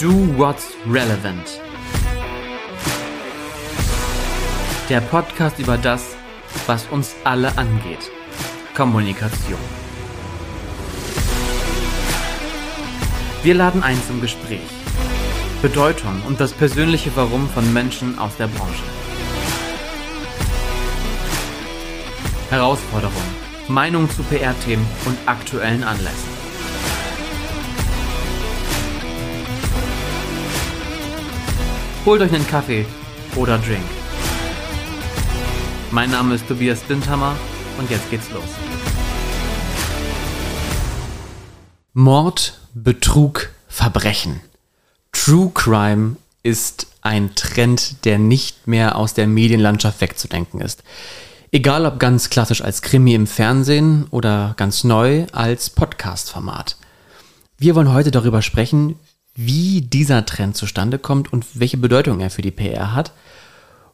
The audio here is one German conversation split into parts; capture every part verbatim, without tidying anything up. Do What's Relevant. Der Podcast über das, was uns alle angeht. Kommunikation. Wir laden ein zum Gespräch. Bedeutung und das persönliche Warum von Menschen aus der Branche. Herausforderungen, Meinung zu P R-Themen und aktuellen Anlässen. Holt euch einen Kaffee oder Drink. Mein Name ist Tobias Bindhammer und jetzt geht's los. Mord, Betrug, Verbrechen. True Crime ist ein Trend, der nicht mehr aus der Medienlandschaft wegzudenken ist. Egal ob ganz klassisch als Krimi im Fernsehen oder ganz neu als Podcast-Format. Wir wollen heute darüber sprechen, wie dieser Trend zustande kommt und welche Bedeutung er für die P R hat.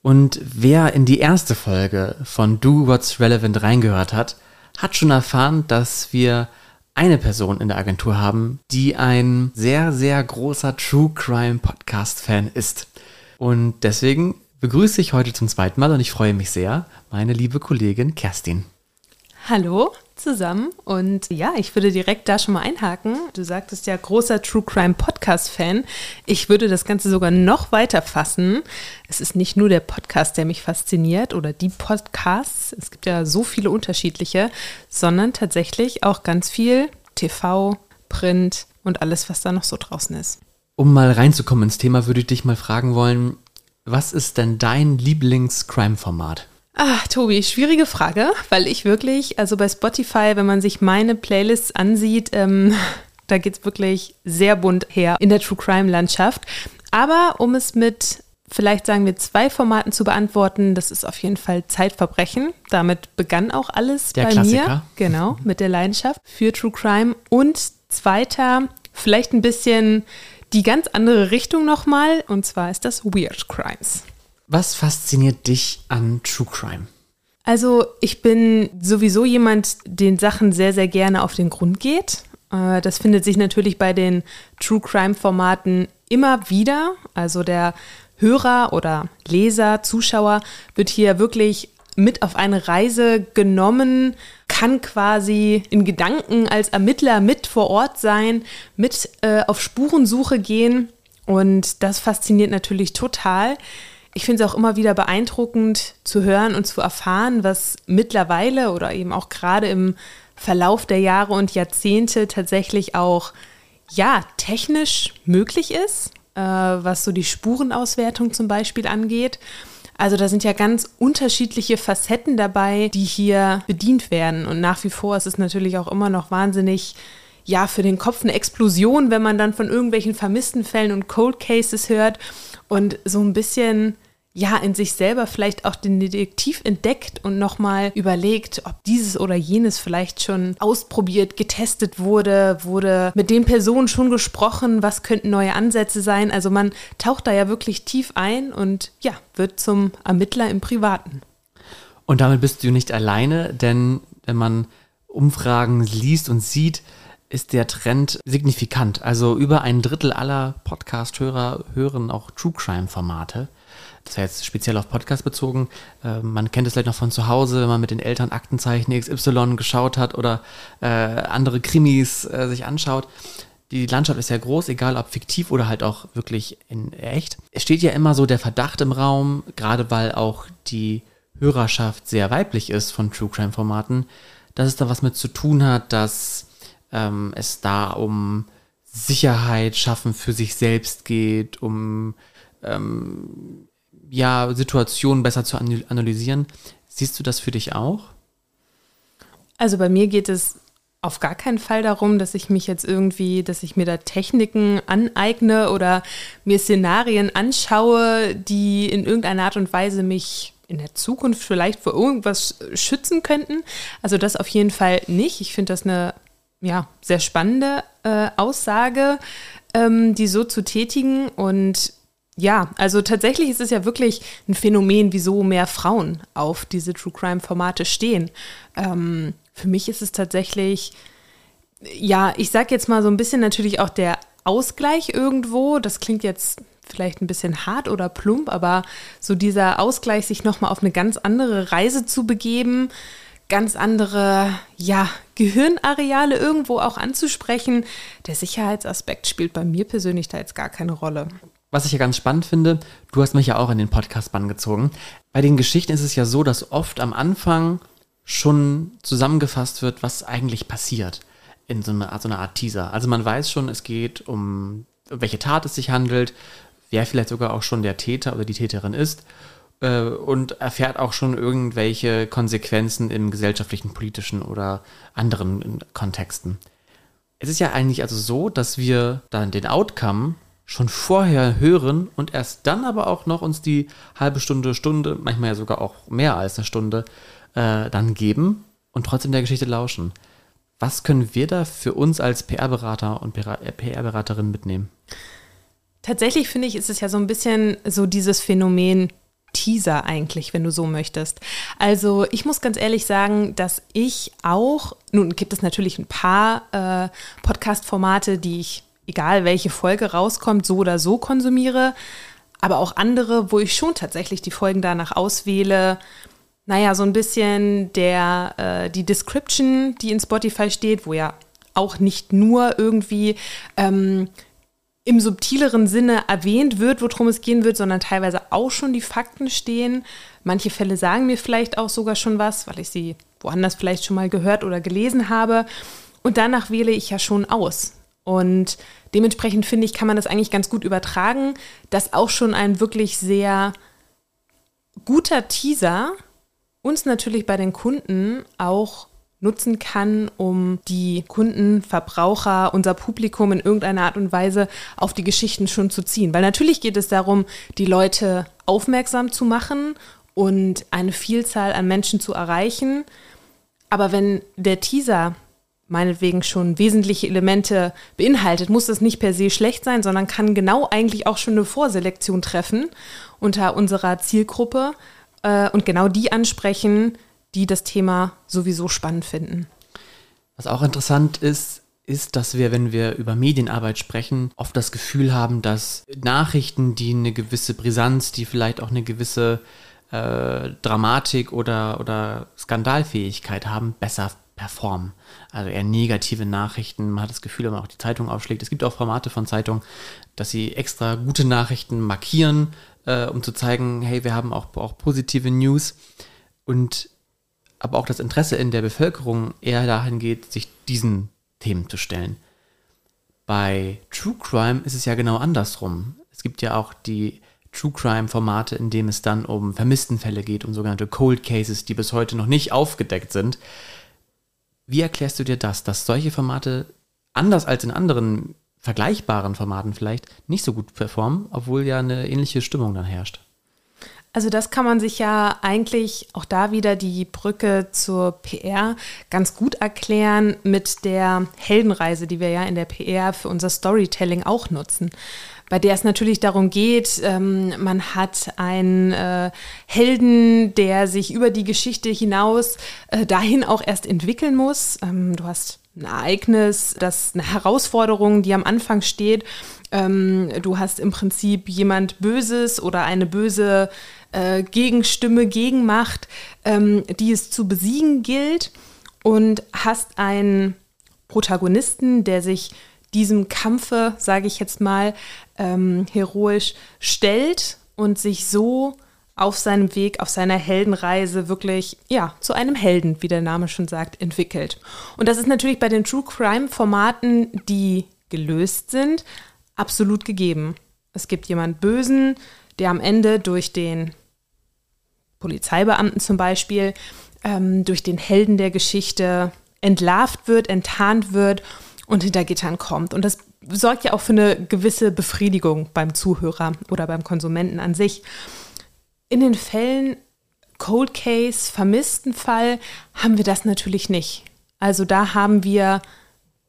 Und wer in die erste Folge von Do What's Relevant reingehört hat, hat schon erfahren, dass wir eine Person in der Agentur haben, die ein sehr, sehr großer True Crime Podcast-Fan ist. Und deswegen begrüße ich heute zum zweiten Mal und ich freue mich sehr, meine liebe Kollegin Kerstin. Hallo zusammen und ja, ich würde direkt da schon mal einhaken. Du sagtest ja, großer True Crime Podcast-Fan. Ich würde das Ganze sogar noch weiter fassen. Es ist nicht nur der Podcast, der mich fasziniert oder die Podcasts, es gibt ja so viele unterschiedliche, sondern tatsächlich auch ganz viel T V, Print und alles, was da noch so draußen ist. Um mal reinzukommen ins Thema, würde ich dich mal fragen wollen, was ist denn dein Lieblings-Crime-Format? Ach, Tobi, schwierige Frage, weil ich wirklich, also bei Spotify, wenn man sich meine Playlists ansieht, ähm, da geht's wirklich sehr bunt her in der True-Crime-Landschaft. Aber um es mit vielleicht sagen wir zwei Formaten zu beantworten, das ist auf jeden Fall Zeitverbrechen. Damit begann auch alles der bei Klassiker. Mir. Genau, mit der Leidenschaft für True Crime. Und zweiter, vielleicht ein bisschen die ganz andere Richtung nochmal, und zwar ist das Weird Crimes. Was fasziniert dich an True Crime? Also ich bin sowieso jemand, den Sachen sehr, sehr gerne auf den Grund geht. Das findet sich natürlich bei den True Crime Formaten immer wieder. Also der Hörer oder Leser, Zuschauer wird hier wirklich mit auf eine Reise genommen, kann quasi in Gedanken als Ermittler mit vor Ort sein, mit äh, auf Spurensuche gehen und das fasziniert natürlich total. Ich finde es auch immer wieder beeindruckend zu hören und zu erfahren, was mittlerweile oder eben auch gerade im Verlauf der Jahre und Jahrzehnte tatsächlich auch ja, technisch möglich ist, äh, was so die Spurenauswertung zum Beispiel angeht. Also da sind ja ganz unterschiedliche Facetten dabei, die hier bedient werden. Und nach wie vor ist es natürlich auch immer noch wahnsinnig, ja, für den Kopf eine Explosion, wenn man dann von irgendwelchen vermissten Fällen und Cold Cases hört und so ein bisschen, ja, in sich selber vielleicht auch den Detektiv entdeckt und nochmal überlegt, ob dieses oder jenes vielleicht schon ausprobiert, getestet wurde, wurde mit den Personen schon gesprochen, was könnten neue Ansätze sein. Also man taucht da ja wirklich tief ein und ja, wird zum Ermittler im Privaten. Und damit bist du nicht alleine, denn wenn man Umfragen liest und sieht, ist der Trend signifikant. Also über ein Drittel aller Podcast-Hörer hören auch True-Crime-Formate. Das war jetzt speziell auf Podcast bezogen. Äh, man kennt es vielleicht noch von zu Hause, wenn man mit den Eltern Aktenzeichen X Y geschaut hat oder äh, andere Krimis äh, sich anschaut. Die Landschaft ist ja groß, egal ob fiktiv oder halt auch wirklich in echt. Es steht ja immer so der Verdacht im Raum, gerade weil auch die Hörerschaft sehr weiblich ist von True-Crime-Formaten, dass es da was mit zu tun hat, dass ähm, es da um Sicherheit schaffen für sich selbst geht, um ähm, ja, Situationen besser zu analysieren. Siehst du das für dich auch? Also bei mir geht es auf gar keinen Fall darum, dass ich mich jetzt irgendwie, dass ich mir da Techniken aneigne oder mir Szenarien anschaue, die in irgendeiner Art und Weise mich in der Zukunft vielleicht vor irgendwas schützen könnten. Also das auf jeden Fall nicht. Ich finde das eine ja, sehr spannende äh, Aussage, ähm, die so zu tätigen und ja, also tatsächlich ist es ja wirklich ein Phänomen, wieso mehr Frauen auf diese True-Crime-Formate stehen. Ähm, für mich ist es tatsächlich, ja, ich sag jetzt mal so ein bisschen natürlich auch der Ausgleich irgendwo, das klingt jetzt vielleicht ein bisschen hart oder plump, aber so dieser Ausgleich, sich nochmal auf eine ganz andere Reise zu begeben, ganz andere, ja, Gehirnareale irgendwo auch anzusprechen, der Sicherheitsaspekt spielt bei mir persönlich da jetzt gar keine Rolle. Was ich ja ganz spannend finde, du hast mich ja auch in den Podcast-Bann gezogen. Bei den Geschichten ist es ja so, dass oft am Anfang schon zusammengefasst wird, was eigentlich passiert in so einer Art, so einer Art Teaser. Also man weiß schon, es geht um welche Tat es sich handelt, wer vielleicht sogar auch schon der Täter oder die Täterin ist äh, und erfährt auch schon irgendwelche Konsequenzen im gesellschaftlichen, politischen oder anderen Kontexten. Es ist ja eigentlich also so, dass wir dann den Outcome schon vorher hören und erst dann aber auch noch uns die halbe Stunde, Stunde, manchmal ja sogar auch mehr als eine Stunde, äh, dann geben und trotzdem der Geschichte lauschen. Was können wir da für uns als P R-Berater und P R-Beraterin mitnehmen? Tatsächlich finde ich, ist es ja so ein bisschen so dieses Phänomen Teaser eigentlich, wenn du so möchtest. Also ich muss ganz ehrlich sagen, dass ich auch, nun gibt es natürlich ein paar äh, Podcast-Formate, die ich, egal welche Folge rauskommt, so oder so konsumiere, aber auch andere, wo ich schon tatsächlich die Folgen danach auswähle. Naja, so ein bisschen der äh, die Description, die in Spotify steht, wo ja auch nicht nur irgendwie ähm, im subtileren Sinne erwähnt wird, worum es gehen wird, sondern teilweise auch schon die Fakten stehen. Manche Fälle sagen mir vielleicht auch sogar schon was, weil ich sie woanders vielleicht schon mal gehört oder gelesen habe. Und danach wähle ich ja schon aus. Und dementsprechend, finde ich, kann man das eigentlich ganz gut übertragen, dass auch schon ein wirklich sehr guter Teaser uns natürlich bei den Kunden auch nutzen kann, um die Kunden, Verbraucher, unser Publikum in irgendeiner Art und Weise auf die Geschichten schon zu ziehen. Weil natürlich geht es darum, die Leute aufmerksam zu machen und eine Vielzahl an Menschen zu erreichen. Aber wenn der Teaser meinetwegen schon wesentliche Elemente beinhaltet, muss das nicht per se schlecht sein, sondern kann genau eigentlich auch schon eine Vorselektion treffen unter unserer Zielgruppe äh, und genau die ansprechen, die das Thema sowieso spannend finden. Was auch interessant ist, ist, dass wir, wenn wir über Medienarbeit sprechen, oft das Gefühl haben, dass Nachrichten, die eine gewisse Brisanz, die vielleicht auch eine gewisse äh, Dramatik oder, oder Skandalfähigkeit haben, besser performen. Also eher negative Nachrichten. Man hat das Gefühl, wenn man auch die Zeitung aufschlägt. Es gibt auch Formate von Zeitungen, dass sie extra gute Nachrichten markieren, äh, um zu zeigen, hey, wir haben auch, auch positive News. Und aber auch das Interesse in der Bevölkerung eher dahin geht, sich diesen Themen zu stellen. Bei True Crime ist es ja genau andersrum. Es gibt ja auch die True Crime Formate, in denen es dann um Vermisstenfälle geht, um sogenannte Cold Cases, die bis heute noch nicht aufgedeckt sind. Wie erklärst du dir das, dass solche Formate anders als in anderen vergleichbaren Formaten vielleicht nicht so gut performen, obwohl ja eine ähnliche Stimmung dann herrscht? Also das kann man sich ja eigentlich auch da wieder die Brücke zur P R ganz gut erklären mit der Heldenreise, die wir ja in der P R für unser Storytelling auch nutzen. Bei der es natürlich darum geht, ähm, man hat einen äh, Helden, der sich über die Geschichte hinaus äh, dahin auch erst entwickeln muss. Ähm, du hast ein Ereignis, das eine Herausforderung, die am Anfang steht. Ähm, du hast im Prinzip jemand Böses oder eine böse äh, Gegenstimme, Gegenmacht, ähm, die es zu besiegen gilt, und hast einen Protagonisten, der sich diesem Kampfe, sage ich jetzt mal, ähm, heroisch stellt und sich so auf seinem Weg, auf seiner Heldenreise wirklich, ja, zu einem Helden, wie der Name schon sagt, entwickelt. Und das ist natürlich bei den True-Crime-Formaten, die gelöst sind, absolut gegeben. Es gibt jemanden Bösen, der am Ende durch den Polizeibeamten zum Beispiel, ähm, durch den Helden der Geschichte entlarvt wird, enttarnt wird und hinter Gittern kommt. Und das sorgt ja auch für eine gewisse Befriedigung beim Zuhörer oder beim Konsumenten an sich. In den Fällen Cold Case, Vermisstenfall, haben wir das natürlich nicht. Also da haben wir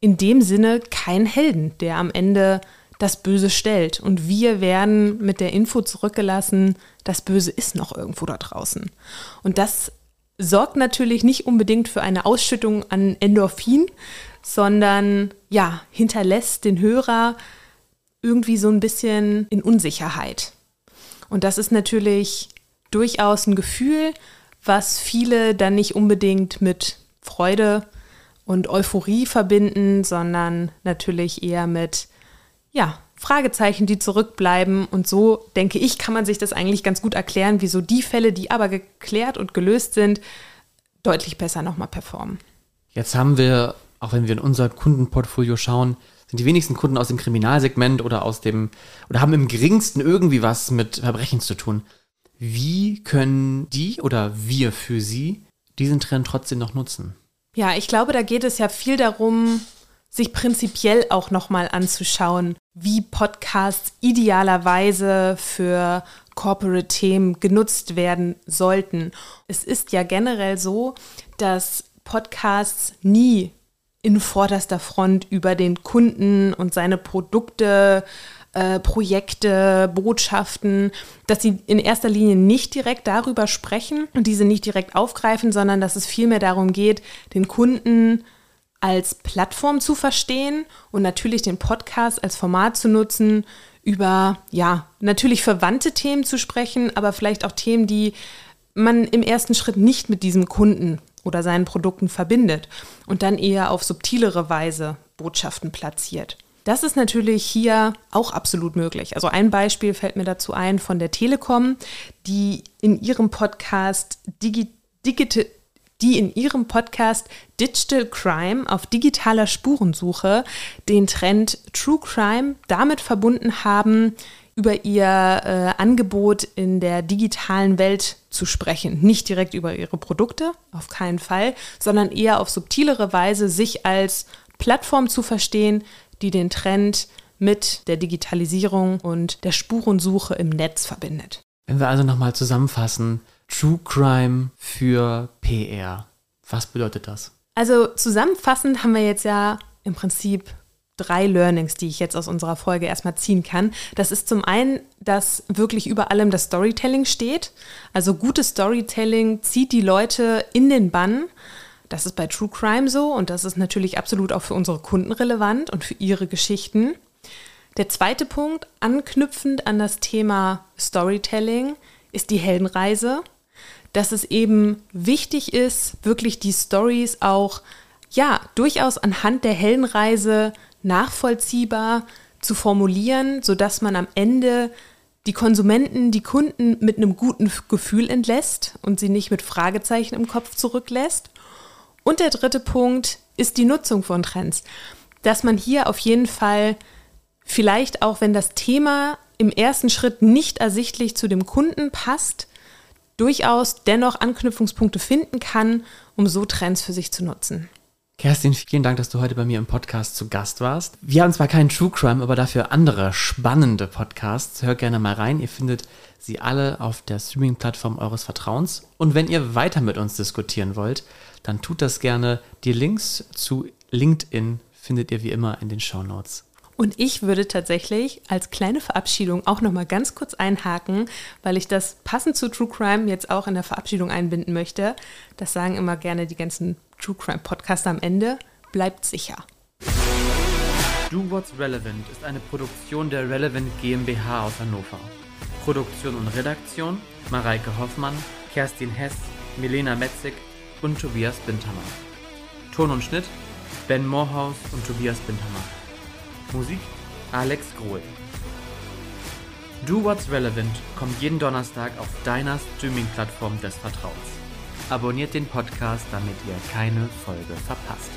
in dem Sinne keinen Helden, der am Ende das Böse stellt. Und wir werden mit der Info zurückgelassen, das Böse ist noch irgendwo da draußen. Und das sorgt natürlich nicht unbedingt für eine Ausschüttung an Endorphin, sondern ja, hinterlässt den Hörer irgendwie so ein bisschen in Unsicherheit. Und das ist natürlich durchaus ein Gefühl, was viele dann nicht unbedingt mit Freude und Euphorie verbinden, sondern natürlich eher mit, ja, Fragezeichen, die zurückbleiben. Und so, denke ich, kann man sich das eigentlich ganz gut erklären, wieso die Fälle, die aber geklärt und gelöst sind, deutlich besser nochmal performen. Jetzt haben wir, auch wenn wir in unser Kundenportfolio schauen, sind die wenigsten Kunden aus dem Kriminalsegment oder aus dem oder haben im geringsten irgendwie was mit Verbrechen zu tun. Wie können die oder wir für sie diesen Trend trotzdem noch nutzen? Ja, ich glaube, da geht es ja viel darum, sich prinzipiell auch nochmal anzuschauen, wie Podcasts idealerweise für Corporate-Themen genutzt werden sollten. Es ist ja generell so, dass Podcasts nie in vorderster Front über den Kunden und seine Produkte, äh, Projekte, Botschaften, dass sie in erster Linie nicht direkt darüber sprechen und diese nicht direkt aufgreifen, sondern dass es vielmehr darum geht, den Kunden als Plattform zu verstehen und natürlich den Podcast als Format zu nutzen, über, ja, natürlich verwandte Themen zu sprechen, aber vielleicht auch Themen, die man im ersten Schritt nicht mit diesem Kunden oder seinen Produkten verbindet und dann eher auf subtilere Weise Botschaften platziert. Das ist natürlich hier auch absolut möglich. Also ein Beispiel fällt mir dazu ein von der Telekom, die in ihrem Podcast Digi- Digital die in ihrem Podcast Digital Crime auf digitaler Spurensuche den Trend True Crime damit verbunden haben, über ihr äh, Angebot in der digitalen Welt zu sprechen. Nicht direkt über ihre Produkte, auf keinen Fall, sondern eher auf subtilere Weise sich als Plattform zu verstehen, die den Trend mit der Digitalisierung und der Spurensuche im Netz verbindet. Wenn wir also nochmal zusammenfassen, True Crime für P R. Was bedeutet das? Also zusammenfassend haben wir jetzt ja im Prinzip drei Learnings, die ich jetzt aus unserer Folge erstmal ziehen kann. Das ist zum einen, dass wirklich über allem das Storytelling steht. Also gutes Storytelling zieht die Leute in den Bann. Das ist bei True Crime so und das ist natürlich absolut auch für unsere Kunden relevant und für ihre Geschichten. Der zweite Punkt, anknüpfend an das Thema Storytelling, ist die Heldenreise. Dass es eben wichtig ist, wirklich die Stories auch, ja, durchaus anhand der Heldenreise nachvollziehbar zu formulieren, sodass man am Ende die Konsumenten, die Kunden mit einem guten Gefühl entlässt und sie nicht mit Fragezeichen im Kopf zurücklässt. Und der dritte Punkt ist die Nutzung von Trends. Dass man hier auf jeden Fall vielleicht auch, wenn das Thema im ersten Schritt nicht ersichtlich zu dem Kunden passt, durchaus dennoch Anknüpfungspunkte finden kann, um so Trends für sich zu nutzen. Kerstin, vielen Dank, dass du heute bei mir im Podcast zu Gast warst. Wir haben zwar keinen True Crime, aber dafür andere spannende Podcasts. Hört gerne mal rein. Ihr findet sie alle auf der Streaming-Plattform eures Vertrauens. Und wenn ihr weiter mit uns diskutieren wollt, dann tut das gerne. Die Links zu LinkedIn findet ihr wie immer in den Shownotes. Und ich würde tatsächlich als kleine Verabschiedung auch nochmal ganz kurz einhaken, weil ich das passend zu True Crime jetzt auch in der Verabschiedung einbinden möchte. Das sagen immer gerne die ganzen True Crime Podcaster am Ende. Bleibt sicher. Do What's Relevant ist eine Produktion der Relevant GmbH aus Hannover. Produktion und Redaktion Mareike Hoffmann, Kerstin Heß, Milena Metzig und Tobias Bindhammer. Ton und Schnitt Ben Moorhaus und Tobias Bindhammer. Musik Alex Grohl. Do What's Relevant kommt jeden Donnerstag auf deiner Streaming-Plattform des Vertrauens. Abonniert den Podcast, damit ihr keine Folge verpasst.